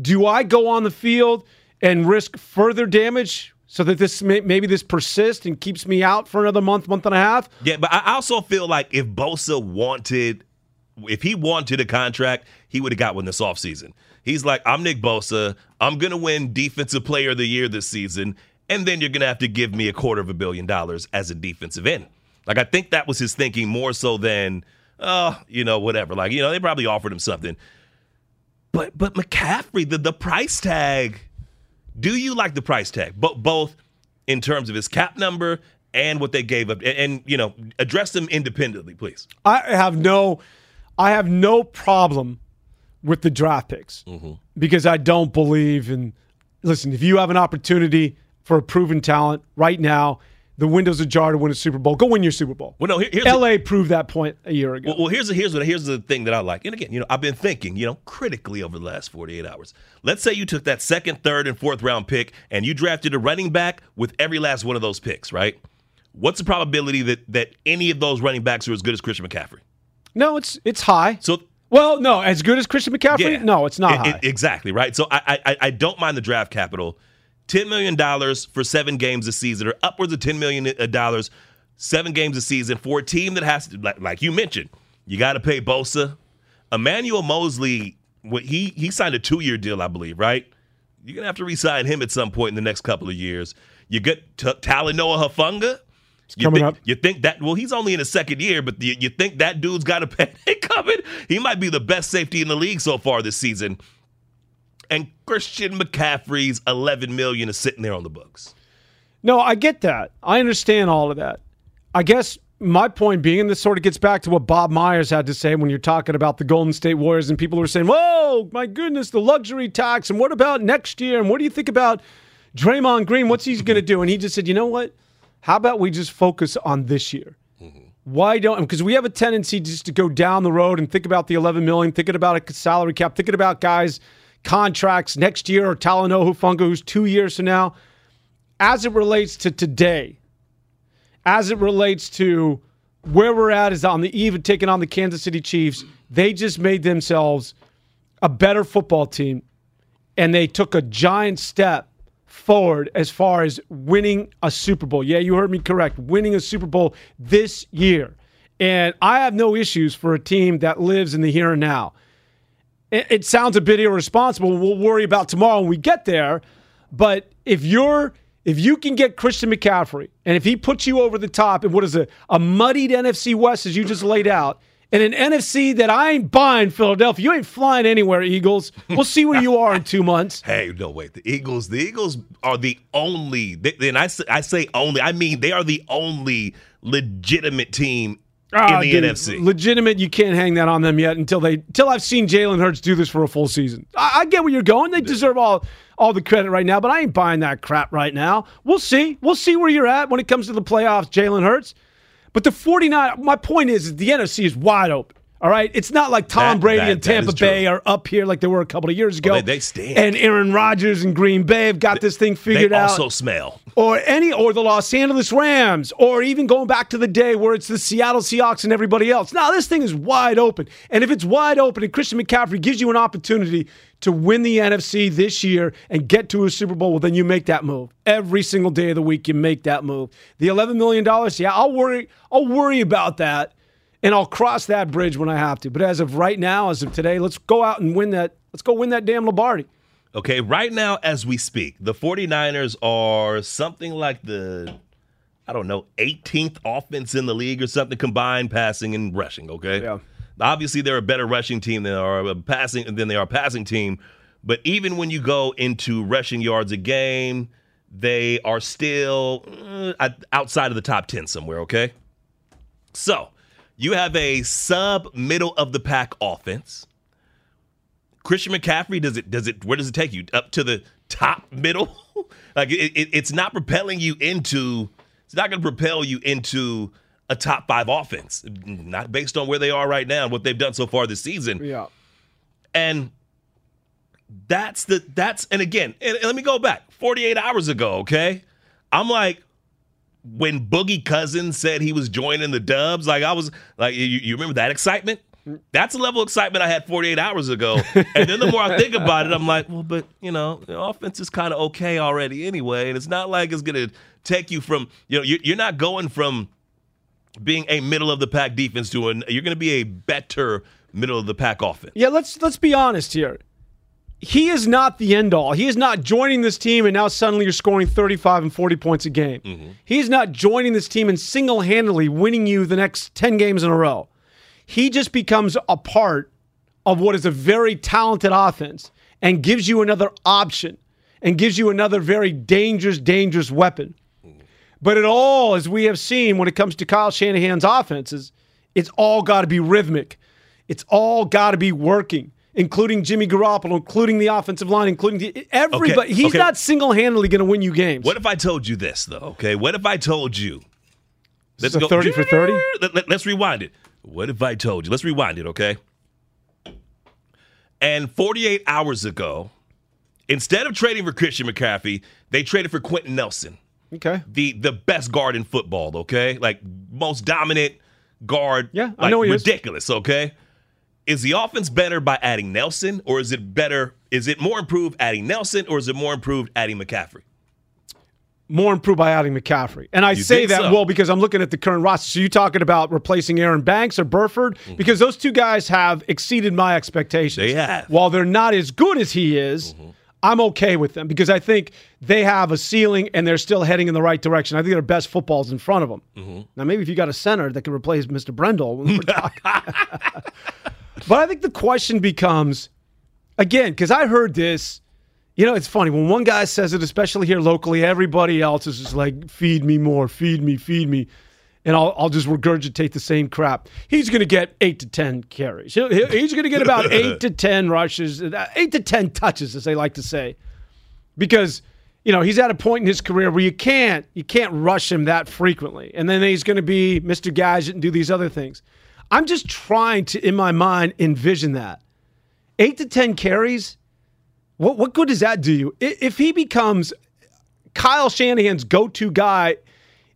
do I go on the field and risk further damage so that this maybe this persists and keeps me out for another month, month and a half? Yeah, but I also feel like if Bosa wanted – if he wanted a contract, he would have got one this offseason. He's like, I'm Nick Bosa. I'm going to win Defensive Player of the Year this season, and then you're going to have to give me a quarter of a billion dollars as a defensive end. Like, I think that was his thinking more so than, oh, you know, whatever. Like, you know, they probably offered him something. But but McCaffrey, the, the price tag, do you like the price tag? But both in terms of his cap number and what they gave up. And, and you know, address them independently, please. I have no... I have no problem with the draft picks mm-hmm. because I don't believe in – listen, if you have an opportunity for a proven talent right now, the window's ajar to win a Super Bowl. Go win your Super Bowl. Well, no, here, here's L A a, proved that point a year ago. Well, well here's, a, here's, what, here's the thing that I like. And again, you know, I've been thinking, you know, critically over the last forty-eight hours. Let's say you took that second, third, and fourth round pick and you drafted a running back with every last one of those picks, right? What's the probability that, that any of those running backs are as good as Christian McCaffrey? No, it's it's high. So, well, no, as good as Christian McCaffrey, yeah, no, it's not it, high. It, exactly right. So I, I I don't mind the draft capital, ten million dollars for seven games a season, or upwards of ten million dollars, seven games a season for a team that has to, like, like you mentioned, you got to pay Bosa, Emmanuel Mosley. What he he signed a two year deal, I believe, right? You're gonna have to re-sign him at some point in the next couple of years. You get t- Talanoa Hufanga. You coming think, up. You think that, well, he's only in his second year, but you, you think that dude's got a payday coming? He might be the best safety in the league so far this season. And Christian McCaffrey's eleven million dollars is sitting there on the books. No, I get that. I understand all of that. I guess my point being, and this sort of gets back to what Bob Myers had to say when you're talking about the Golden State Warriors and people are saying, whoa, my goodness, the luxury tax, and what about next year? And what do you think about Draymond Green? What's he going to do? And he just said, you know what? How about we just focus on this year? Mm-hmm. Why don't – because we have a tendency just to go down the road and think about the eleven million dollars, thinking about a salary cap, thinking about guys' contracts next year or Talanoa Hufanga, who's two years from now. As it relates to today, as it relates to where we're at is on the eve of taking on the Kansas City Chiefs, they just made themselves a better football team, and they took a giant step forward as far as winning a Super Bowl. Yeah, you heard me correct. Winning a Super Bowl this year. And I have no issues for a team that lives in the here and now. It sounds a bit irresponsible. We'll worry about tomorrow when we get there. But if you're if you can get Christian McCaffrey, and if he puts you over the top in what is a, a muddied N F C West, as you just laid out, and an N F C that I ain't buying, Philadelphia. You ain't flying anywhere, Eagles. We'll see where you are in two months. Hey, no, wait. The Eagles, the Eagles are the only, they, and I say, I say only, I mean they are the only legitimate team oh, in the dude, N F C. Legitimate, you can't hang that on them yet until they, until I've seen Jalen Hurts do this for a full season. I, I get where you're going. They deserve all, all the credit right now, but I ain't buying that crap right now. We'll see. We'll see where you're at when it comes to the playoffs, Jalen Hurts. But the forty-nine, my point is, is the N F C is wide open, all right? It's not like Tom that, Brady that, and Tampa Bay are up here like they were a couple of years ago. Well, they, they stand. And Aaron Rodgers and Green Bay have got they, this thing figured out. They also out. smell. Or any, or the Los Angeles Rams, or even going back to the day where it's the Seattle Seahawks and everybody else. Now, this thing is wide open. And if it's wide open and Christian McCaffrey gives you an opportunity to win the N F C this year and get to a Super Bowl, well, then you make that move. Every single day of the week, you make that move. The eleven million dollars, yeah, I'll worry, I'll worry about that, and I'll cross that bridge when I have to. But as of right now, as of today, let's go out and win that. Let's go win that damn Lombardi. Okay, right now as we speak, the forty-niners are something like the, I don't know, eighteenth offense in the league or something, combined passing and rushing, okay? Yeah. Obviously, they're a better rushing team than they are a passing than they are a passing team. But even when you go into rushing yards a game, they are still uh, outside of the top ten somewhere. Okay, so you have a sub middle of the pack offense Christian McCaffrey, does it, does it, where does it take you? Up to the top middle? Like it, it, it's not propelling you into, it's not going to propel you into a top five offense, not based on where they are right now and what they've done so far this season. Yeah. And that's the, that's, and again, and, and let me go back forty-eight hours ago. Okay. I'm like, when Boogie Cousins said he was joining the Dubs, like I was like, you, you remember that excitement? That's the level of excitement I had forty-eight hours ago. And then the more I think about it, I'm like, well, but, you know, the offense is kind of okay already anyway. And it's not like it's going to take you from, you know, you're not going from being a middle-of-the-pack defense to an, you're going to be a better middle-of-the-pack offense. Yeah, let's let's be honest here. He is not the end-all. He is not joining this team and now suddenly you're scoring thirty-five and forty points a game. Mm-hmm. He is not joining this team and single-handedly winning you the next ten games in a row. He just becomes a part of what is a very talented offense and gives you another option and gives you another very dangerous, dangerous weapon. But it all, as we have seen when it comes to Kyle Shanahan's offenses, it's all got to be rhythmic. It's all got to be working, including Jimmy Garoppolo, including the offensive line, including the, everybody. Okay, He's okay. not single-handedly going to win you games. What if I told you this, though? Okay, what if I told you? Let's so go thirty for thirty? Let, let, let's rewind it. What if I told you? Let's rewind it, okay? And forty-eight hours ago, instead of trading for Christian McCaffrey, they traded for Quentin Nelson. Okay. The the best guard in football, okay? Like, most dominant guard. Yeah, I like, know he ridiculous, is. Okay? Is the offense better by adding Nelson, or is it better, is it more improved adding Nelson, or is it more improved adding McCaffrey? More improved by adding McCaffrey. And I you say that, so. well, because I'm looking at the current roster. So you're talking about replacing Aaron Banks or Burford? Mm-hmm. Because those two guys have exceeded my expectations. They have. While they're not as good as he is, mm-hmm. I'm okay with them because I think they have a ceiling and they're still heading in the right direction. I think their best football's in front of them. Mm-hmm. Now, maybe if you got a center that could replace Mister Brendel when we're talking. But I think the question becomes, again, because I heard this. You know, it's funny. When one guy says it, especially here locally, everybody else is just like, feed me more, feed me, feed me. And I'll I'll just regurgitate the same crap. He's going to get eight to ten carries. He'll, he's going to get about eight to ten rushes, eight to ten touches, as they like to say. Because, you know, he's at a point in his career where you can't, you can't rush him that frequently. And then he's going to be Mister Gadget and do these other things. I'm just trying to, in my mind, envision that. eight to ten carries? What what good does that do you? If he becomes Kyle Shanahan's go-to guy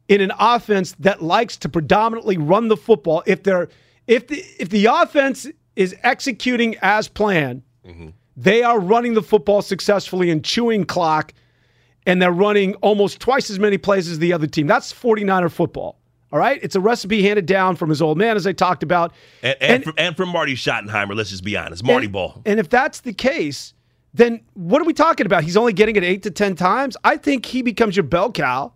in an offense that likes to predominantly run the football, if they're if the if the offense is executing as planned, mm-hmm. they are running the football successfully and chewing clock, and they're running almost twice as many plays as the other team. That's forty-niner football. All right? It's a recipe handed down from his old man, as I talked about. And, and, and, from, and from Marty Schottenheimer, let's just be honest. Marty and, Ball. And if that's the case, then what are we talking about? He's only getting it eight to ten times? I think he becomes your bell cow,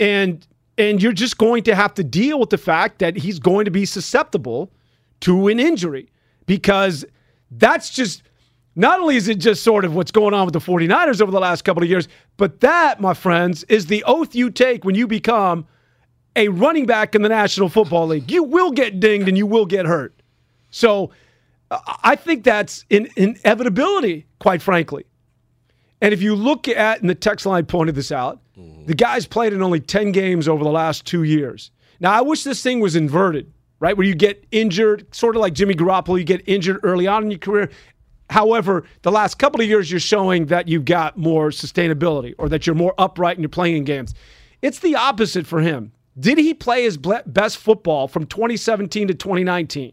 and and you're just going to have to deal with the fact that he's going to be susceptible to an injury because that's just – not only is it just sort of what's going on with the forty-niners over the last couple of years, but that, my friends, is the oath you take when you become a running back in the National Football League. You will get dinged and you will get hurt. So – I think that's an inevitability, quite frankly. And if you look at, and the text line pointed this out, mm-hmm. the guy's played in only ten games over the last two years. Now, I wish this thing was inverted, right, where you get injured, sort of like Jimmy Garoppolo, you get injured early on in your career. However, the last couple of years, you're showing that you've got more sustainability or that you're more upright and you're playing in games. It's the opposite for him. Did he play his best football from twenty seventeen to twenty nineteen?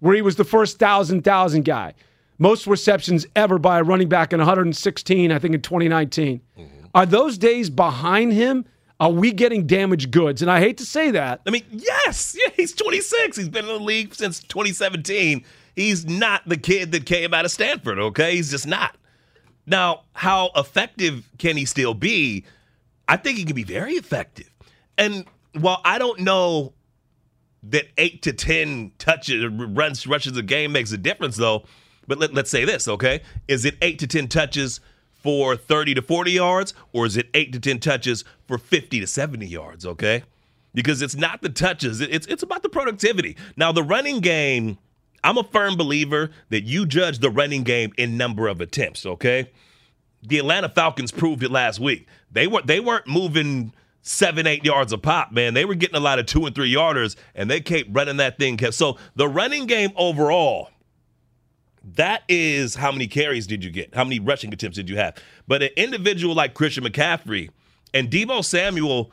Where he was the first thousand-thousand guy. Most receptions ever by a running back in one hundred sixteen, I think, in twenty nineteen. Mm-hmm. Are those days behind him? Are we getting damaged goods? And I hate to say that. I mean, yes. Yeah, he's twenty-six. He's been in the league since twenty seventeen. He's not the kid that came out of Stanford, okay? He's just not. Now, how effective can he still be? I think he can be very effective. And while I don't know that eight to ten touches, runs, rushes a game makes a difference, though. But let, let's say this, okay? Is it eight to ten touches for thirty to forty yards, or is it eight to ten touches for fifty to seventy yards, okay? Because it's not the touches. It, it's, it's about the productivity. Now, the running game, I'm a firm believer that you judge the running game in number of attempts, okay? The Atlanta Falcons proved it last week. They weren't, they weren't moving seven, eight yards a pop, man. They were getting a lot of two- and three-yarders, and they kept running that thing. So the running game overall, that is how many carries did you get, how many rushing attempts did you have. But an individual like Christian McCaffrey and Debo Samuel,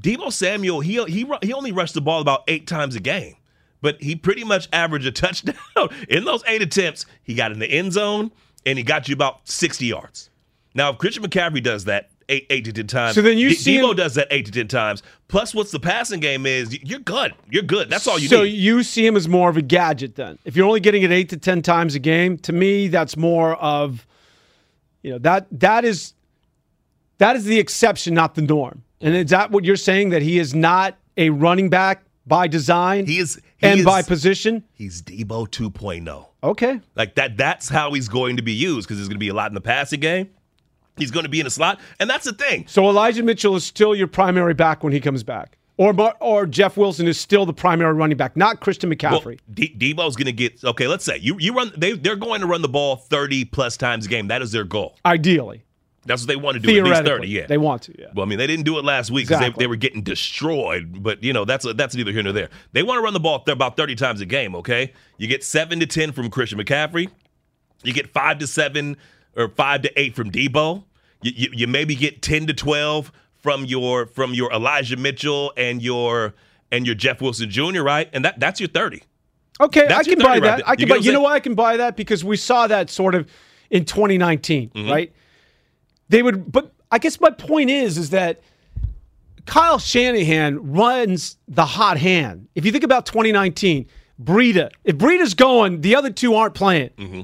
Debo Samuel, he he he only rushed the ball about eight times a game. But he pretty much averaged a touchdown. In those eight attempts, he got in the end zone, and he got you about sixty yards. Now, if Christian McCaffrey does that eight, eight to ten times, so then you De- see Debo him- does that eight to ten times, plus what's the passing game is, you're good. You're good. That's all you so need. So you see him as more of a gadget then. If you're only getting it eight to ten times a game, to me, that's more of, you know, that that is that is the exception, not the norm. And is that what you're saying, that he is not a running back by design? He is... He and is, by position? He's Debo two point oh. Okay. Like, that. that's how he's going to be used, because there's going to be a lot in the passing game. He's going to be in a slot, and that's the thing. So Elijah Mitchell is still your primary back when he comes back, or or Jeff Wilson is still the primary running back, not Christian McCaffrey. Well, De- Debo's going to get, okay, let's say, you you run. They, they're going to run the ball thirty-plus times a game. That is their goal. Ideally. That's what they want to do, at least thirty, yeah. They want to, yeah. Well, I mean, they didn't do it last week because exactly. they, they were getting destroyed, but, you know, that's a, that's neither here nor there. They want to run the ball th- about thirty times a game, okay? You get seven to ten from Christian McCaffrey. You get five to seven or five to eight from Debo. You, you, you maybe get ten to twelve from your from your Elijah Mitchell and your and your Jeff Wilson Junior, right? And that that's your thirty. Okay, that's I can buy right that. There. I can you buy, you know why I can buy that? Because we saw that sort of in twenty nineteen, mm-hmm. right? They would, but I guess my point is, is that Kyle Shanahan runs the hot hand. If you think about twenty nineteen, Breida, if Breida's going, the other two aren't playing. Mm-hmm.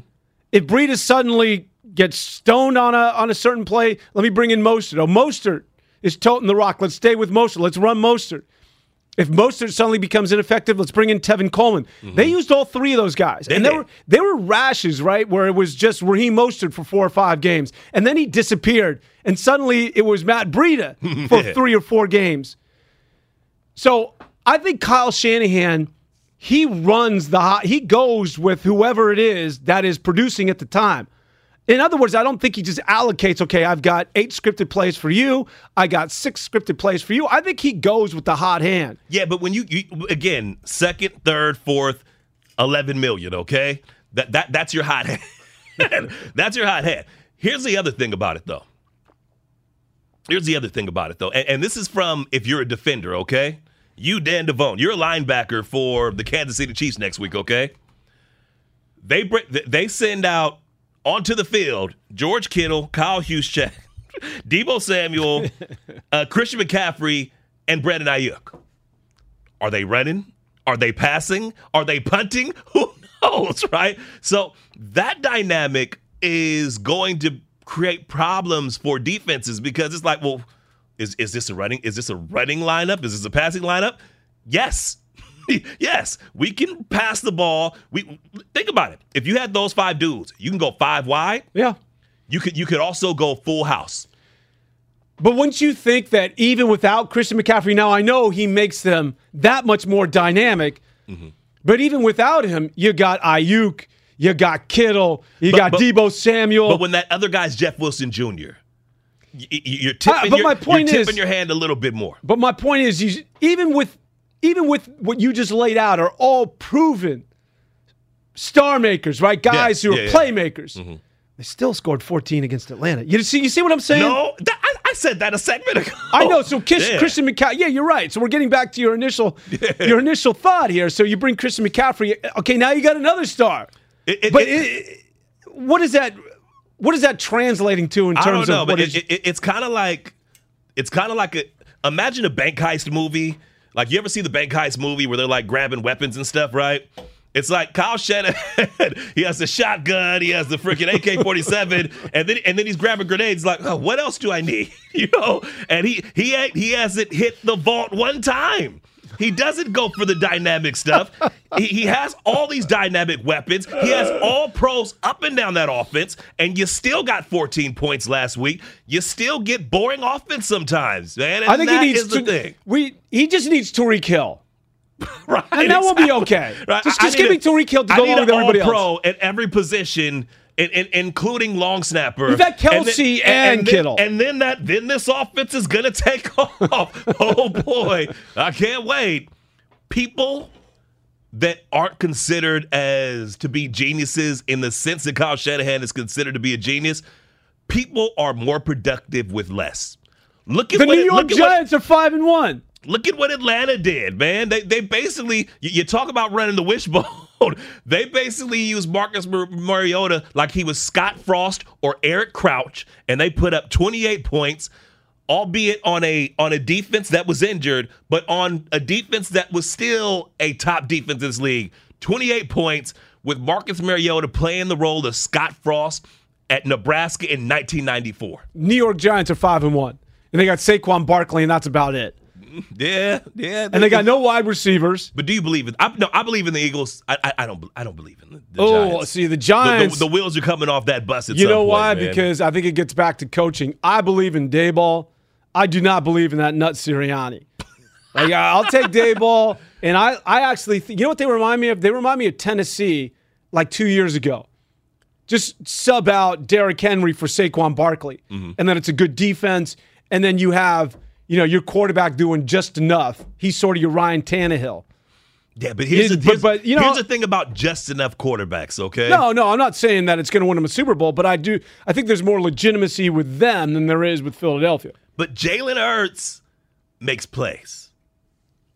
If Breida suddenly gets stoned on a on a certain play, let me bring in Mostert. Oh, Mostert is toting the rock. Let's stay with Mostert. Let's run Mostert. If Mostert suddenly becomes ineffective, let's bring in Tevin Coleman. Mm-hmm. They used all three of those guys. They and there were, there were rashes, right, where it was just Raheem Mostert for four or five games. And then he disappeared. And suddenly it was Matt Breida for three or four games. So I think Kyle Shanahan, he runs the – he goes with whoever it is that is producing at the time. In other words, I don't think he just allocates, okay, I've got eight scripted plays for you. I got six scripted plays for you. I think he goes with the hot hand. Yeah, but when you, you again, second, third, fourth, eleven million, okay? that that That's your hot hand. That's your hot hand. Here's the other thing about it, though. Here's the other thing about it, though. And, and this is from if you're a defender, okay? You, Dan Devone, you're a linebacker for the Kansas City Chiefs next week, okay? They They send out, onto the field, George Kittle, Kyle Shanahan, Debo Samuel, uh, Christian McCaffrey, and Brandon Ayuk. Are they running? Are they passing? Are they punting? Who knows, right? So that dynamic is going to create problems for defenses because it's like, well, is is this a running? Is this a running lineup? Is this a passing lineup? Yes. Yes, we can pass the ball. We think about it. If you had those five dudes, you can go five wide. Yeah. You could you could also go full house. But wouldn't you think that even without Christian McCaffrey, now I know he makes them that much more dynamic, mm-hmm. but even without him, you got Ayuk, you got Kittle, you but, got but, Debo Samuel. But when that other guy's Jeff Wilson Junior, you're tipping, uh, your, my point you're tipping is, your hand a little bit more. But my point is, you, even with... Even with what you just laid out are all proven star makers, right? Guys yeah, who yeah, are yeah. playmakers. Mm-hmm. They still scored fourteen against Atlanta. You see you see what I'm saying? No, that, I, I said that a segment ago. I know. So Kish, yeah. Christian McCaffrey, yeah, you're right. So we're getting back to your initial yeah. your initial thought here. So you bring Christian McCaffrey. Okay, now you got another star. It, it, but it, it, what is that What is that translating to in terms of I don't know, of but it, is, it, it's kind of like, it's kind of like a, imagine a bank heist movie. Like, you ever see the bank heist movie where they're, like, grabbing weapons and stuff, right? It's like Kyle Shanahan, he has the shotgun, he has the freaking A K forty-seven, and then and then he's grabbing grenades like, oh, what else do I need? You know? And he he ain't, he hasn't hit the vault one time. He doesn't go for the dynamic stuff. He, he has all these dynamic weapons. He has all pros up and down that offense, and you still got fourteen points last week. You still get boring offense sometimes, man. And I think that he needs is to, the thing. We, he just needs Tyreek Hill. Right, and that exactly. will be okay. Right. Just, just give a, me Tyreek Hill to go along with everybody else. Pro at every position, in, in, including long snapper. You've got Kelce and, then, and, and Kittle, then, and then that then this offense is gonna take off. Oh boy, I can't wait. People that aren't considered as to be geniuses in the sense that Kyle Shanahan is considered to be a genius, people are more productive with less. Look at the what New York it, look Giants at what, are five and one. Look at what Atlanta did, man. They they basically, you, you talk about running the wishbone. They basically used Marcus Mariota like he was Scott Frost or Eric Crouch, and they put up twenty-eight points, albeit on a on a defense that was injured, but on a defense that was still a top defense in this league. twenty-eight points with Marcus Mariota playing the role of Scott Frost at Nebraska in nineteen ninety-four. New York Giants are five and one, and they got Saquon Barkley, and that's about it. Yeah, yeah, and they got no wide receivers. But do you believe in? I, no, I believe in the Eagles. I, I, I don't. I don't believe in the, the oh, Giants. Oh, see, the Giants. The, the, the wheels are coming off that bus. At you some know point, why? Man. Because I think it gets back to coaching. I believe in Dayball. I do not believe in that nut Sirianni. Like, I'll take Dayball, and I, I actually, th- you know what they remind me of? They remind me of Tennessee, like two years ago. Just sub out Derek Henry for Saquon Barkley, mm-hmm. and then it's a good defense, and then you have. You know, your quarterback doing just enough. He's sort of your Ryan Tannehill. Yeah, but here's, here's, the, here's, but, but, you know, here's the thing about just enough quarterbacks, okay? No, no, I'm not saying that it's going to win them a Super Bowl, but I do. I think there's more legitimacy with them than there is with Philadelphia. But Jalen Hurts makes plays.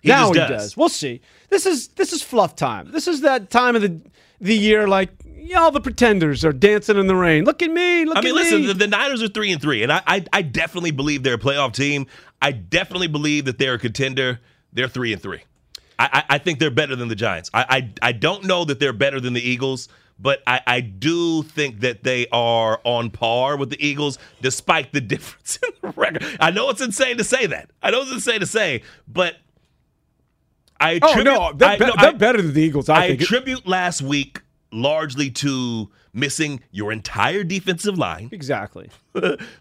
He now just does. he does. We'll see. This is this is fluff time. This is that time of the the year, like, you know, all the pretenders are dancing in the rain. Look at me, look I mean, at listen, me. I mean, listen, the Niners are three and three, and I, I I definitely believe they're a playoff team. I definitely believe that they're a contender. They're three and three. I, I, I think they're better than the Giants. I, I I don't know that they're better than the Eagles, but I, I do think that they are on par with the Eagles, despite the difference in the record. I know it's insane to say that. I know it's insane to say, but I attribute, oh no, they're, I, be, no, they're I, better than the Eagles. I, I think. attribute last week largely to missing your entire defensive line, exactly,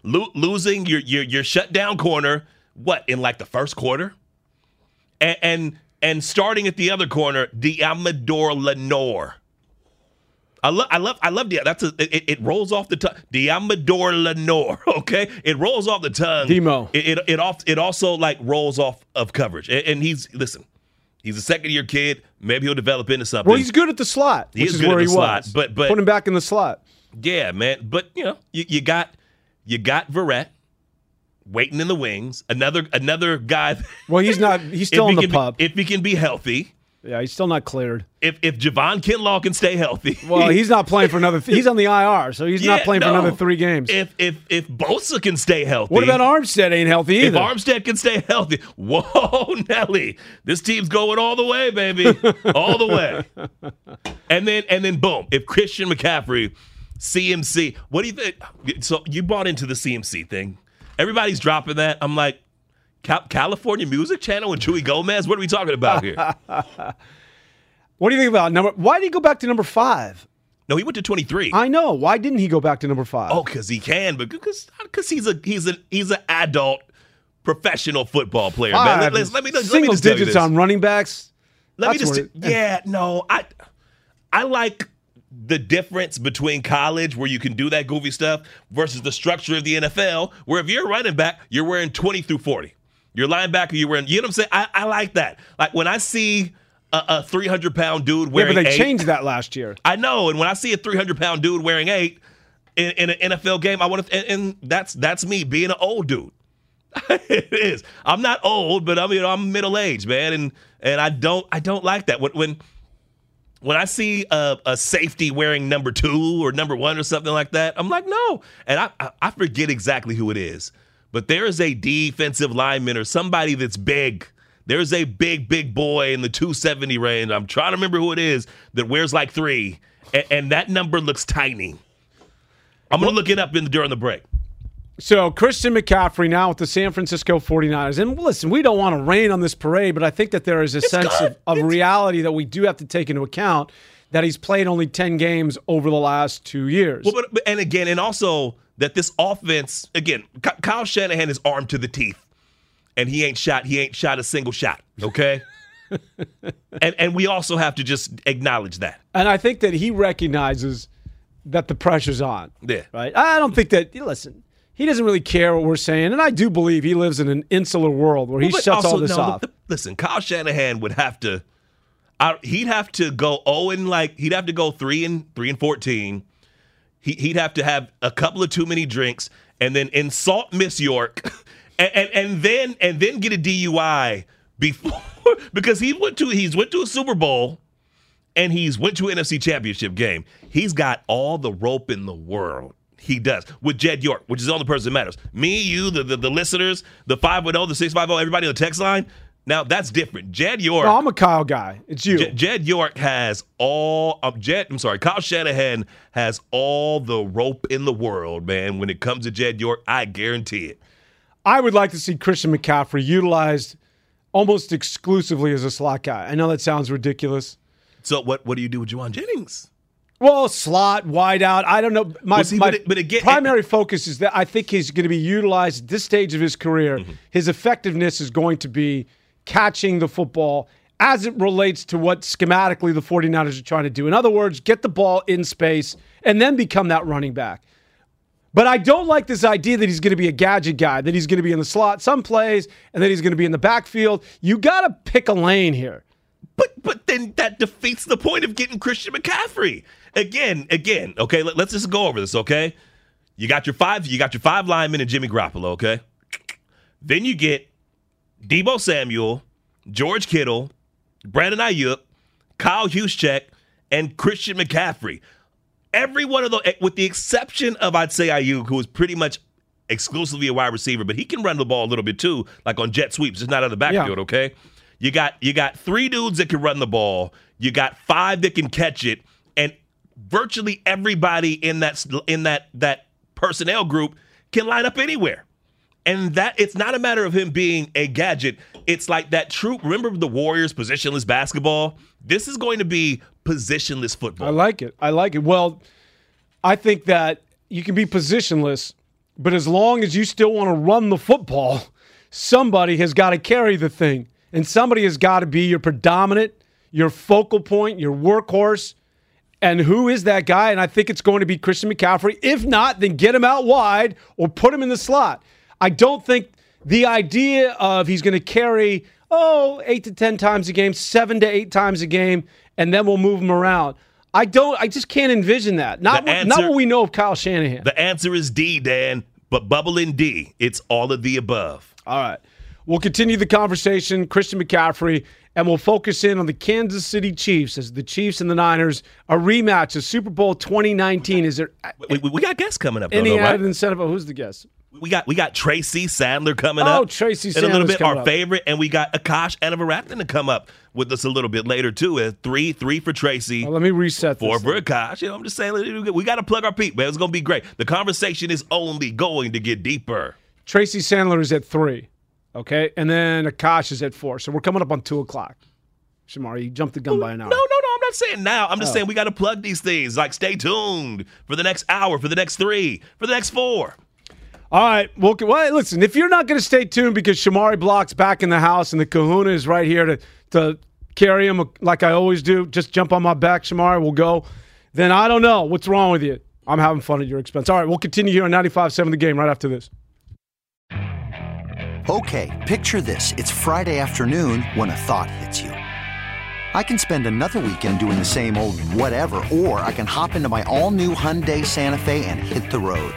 Lo- losing your your your shutdown corner. What, in like the first quarter? And and, and starting at the other corner, Diamador Lenore. I love I love I love Diamador. That's a, it, it rolls off the tongue. Diamador Lenore, okay? It rolls off the tongue. Demo. It it it, off, it also like rolls off of coverage. And, and he's listen, he's a second year kid. Maybe he'll develop into something. Well, he's good at the slot. He which is, is good where at the he slot, was. But but put him back in the slot. Yeah, man. But you know, you, you got you got Verrett. Waiting in the wings, another another guy. Well, he's not. He's still in the pub. Be, if he can be healthy, yeah, he's still not cleared. If if Javon Kinlaw can stay healthy, well, he's not playing for another. Th- he's on the I R, so he's yeah, not playing no. for another three games. If if if Bosa can stay healthy, what about Armstead? Ain't healthy either. If Armstead can stay healthy, whoa, Nelly, this team's going all the way, baby, all the way. And then and then boom, if Christian McCaffrey, C M C, what do you think? So you bought into the C M C thing. Everybody's dropping that. I'm like, California Music Channel and Chewy Gomez? What are we talking about here? What do you think about number? Why did he go back to number five? No, he went to twenty-three. I know. Why didn't he go back to number five? Oh, because he can, but because he's a he's a he's an adult professional football player. Man. Let, let, let me let me just tell you this. Single digits on running backs. Let me just it, yeah no I I like. The difference between college, where you can do that goofy stuff, versus the structure of the N F L, where if you're running back, you're wearing twenty through forty. You're linebacker, you're wearing, you know what I'm saying? I, I like that. Like when I see a three hundred pound dude wearing eight. Yeah, but they eight, changed that last year. I know. And when I see a three hundred pound dude wearing eight in, in an N F L game, I want to, and, and that's that's me being an old dude. It is. I'm not old, but I'm, you know, I'm middle aged, man, and and I don't I don't like that when. when When I see a, a safety wearing number two or number one or something like that, I'm like, no. And I, I, I forget exactly who it is. But there is a defensive lineman or somebody that's big. There's a big, big boy in the two seventy range. I'm trying to remember who it is that wears like three. And, and that number looks tiny. I'm going to look it up in the, during the break. So Christian McCaffrey now with the San Francisco forty-niners. And listen, we don't want to rain on this parade, but I think that there is a it's sense of, of reality that we do have to take into account that he's played only ten games over the last two years. Well, but, and again, and also that this offense, again, Kyle Shanahan is armed to the teeth, and he ain't shot, he ain't shot a single shot, okay? and and we also have to just acknowledge that. And I think that he recognizes that the pressure's on. Yeah. Right? I don't think that – listen, he doesn't really care what we're saying, and I do believe he lives in an insular world where he well, shuts also, all this no, off. Listen, Kyle Shanahan would have to – he'd have to go oh and like – he'd have to go three and three and fourteen. He, he'd have to have a couple of too many drinks and then insult Miss York and, and, and then and then get a D U I before because he went to he's went to a Super Bowl and he's went to an N F C Championship game. He's got all the rope in the world. He does. With Jed York, which is the only person that matters. Me, you, the the, the listeners, the five ten, the six fifty, everybody on the text line. Now, that's different. Jed York. No, I'm a Kyle guy. It's you. Jed, Jed York has all um, – Jed. I'm sorry. Kyle Shanahan has all the rope in the world, man. When it comes to Jed York, I guarantee it. I would like to see Christian McCaffrey utilized almost exclusively as a slot guy. I know that sounds ridiculous. So what, what do you do with Juwan Jennings? Well, slot, wide out. I don't know. My, well, see, my but, but again, primary it, focus is that I think he's going to be utilized at this stage of his career. Mm-hmm. His effectiveness is going to be – catching the football as it relates to what schematically the 49ers are trying to do. In other words, get the ball in space and then become that running back. But I don't like this idea that he's going to be a gadget guy, that he's going to be in the slot some plays and then he's going to be in the backfield. You got to pick a lane here. But but then that defeats the point of getting Christian McCaffrey. Again, again, okay, let, let's just go over this, okay? You got your five, you got your five linemen and Jimmy Garoppolo, okay? Then you get Debo Samuel, George Kittle, Brandon Ayuk, Kyle Juszczyk, and Christian McCaffrey. Every one of those, with the exception of, I'd say, Ayuk, who is pretty much exclusively a wide receiver, but he can run the ball a little bit too, like on jet sweeps. It's not out of the backfield, yeah. Okay? You got you got three dudes that can run the ball. You got five that can catch it. And virtually everybody in that in that that personnel group can line up anywhere. And that it's not a matter of him being a gadget. It's like that true. Remember the Warriors positionless basketball? This is going to be positionless football. I like it. I like it. Well, I think that you can be positionless, but as long as you still want to run the football, somebody has got to carry the thing. And somebody has got to be your predominant, your focal point, your workhorse. And who is that guy? And I think it's going to be Christian McCaffrey. If not, then get him out wide or put him in the slot. I don't think the idea of he's going to carry, oh, eight to ten times a game, seven to eight times a game, and then we'll move him around. I don't. I just can't envision that. Not, what, answer, not what we know of Kyle Shanahan. The answer is D, Dan, but bubble in D. It's all of the above. All right. We'll continue the conversation, Christian McCaffrey, and we'll focus in on the Kansas City Chiefs as the Chiefs and the Niners, a rematch of Super Bowl twenty nineteen. Is there we, we, we got guests coming up, though, any though, right? added incentive? Who's the guest? We got we got Tracy Sandler coming oh, up. Oh, Tracy Sandler. In a little bit, our up. favorite. And we got Akash Anavarathan to come up with us a little bit later, too. At three, three for Tracy. Well, let me reset four this. Four for thing. Akash. You know, I'm just saying, we got to plug our peep, man. It's going to be great. The conversation is only going to get deeper. Tracy Sandler is at three, okay? And then Akash is at four. So we're coming up on two o'clock. Shamari, you jumped the gun by an hour. No, no, no. I'm not saying now. I'm just oh. saying we got to plug these things. Like, stay tuned for the next hour, for the next three, for the next four. All right, well, well, listen, if you're not going to stay tuned because Shamari Block's back in the house and the kahuna is right here to, to carry him like I always do, just jump on my back, Shamari, we'll go, then I don't know what's wrong with you. I'm having fun at your expense. All right, we'll continue here on ninety-five seven The Game right after this. Okay, picture this. It's Friday afternoon when a thought hits you. I can spend another weekend doing the same old whatever, or I can hop into my all-new Hyundai Santa Fe and hit the road.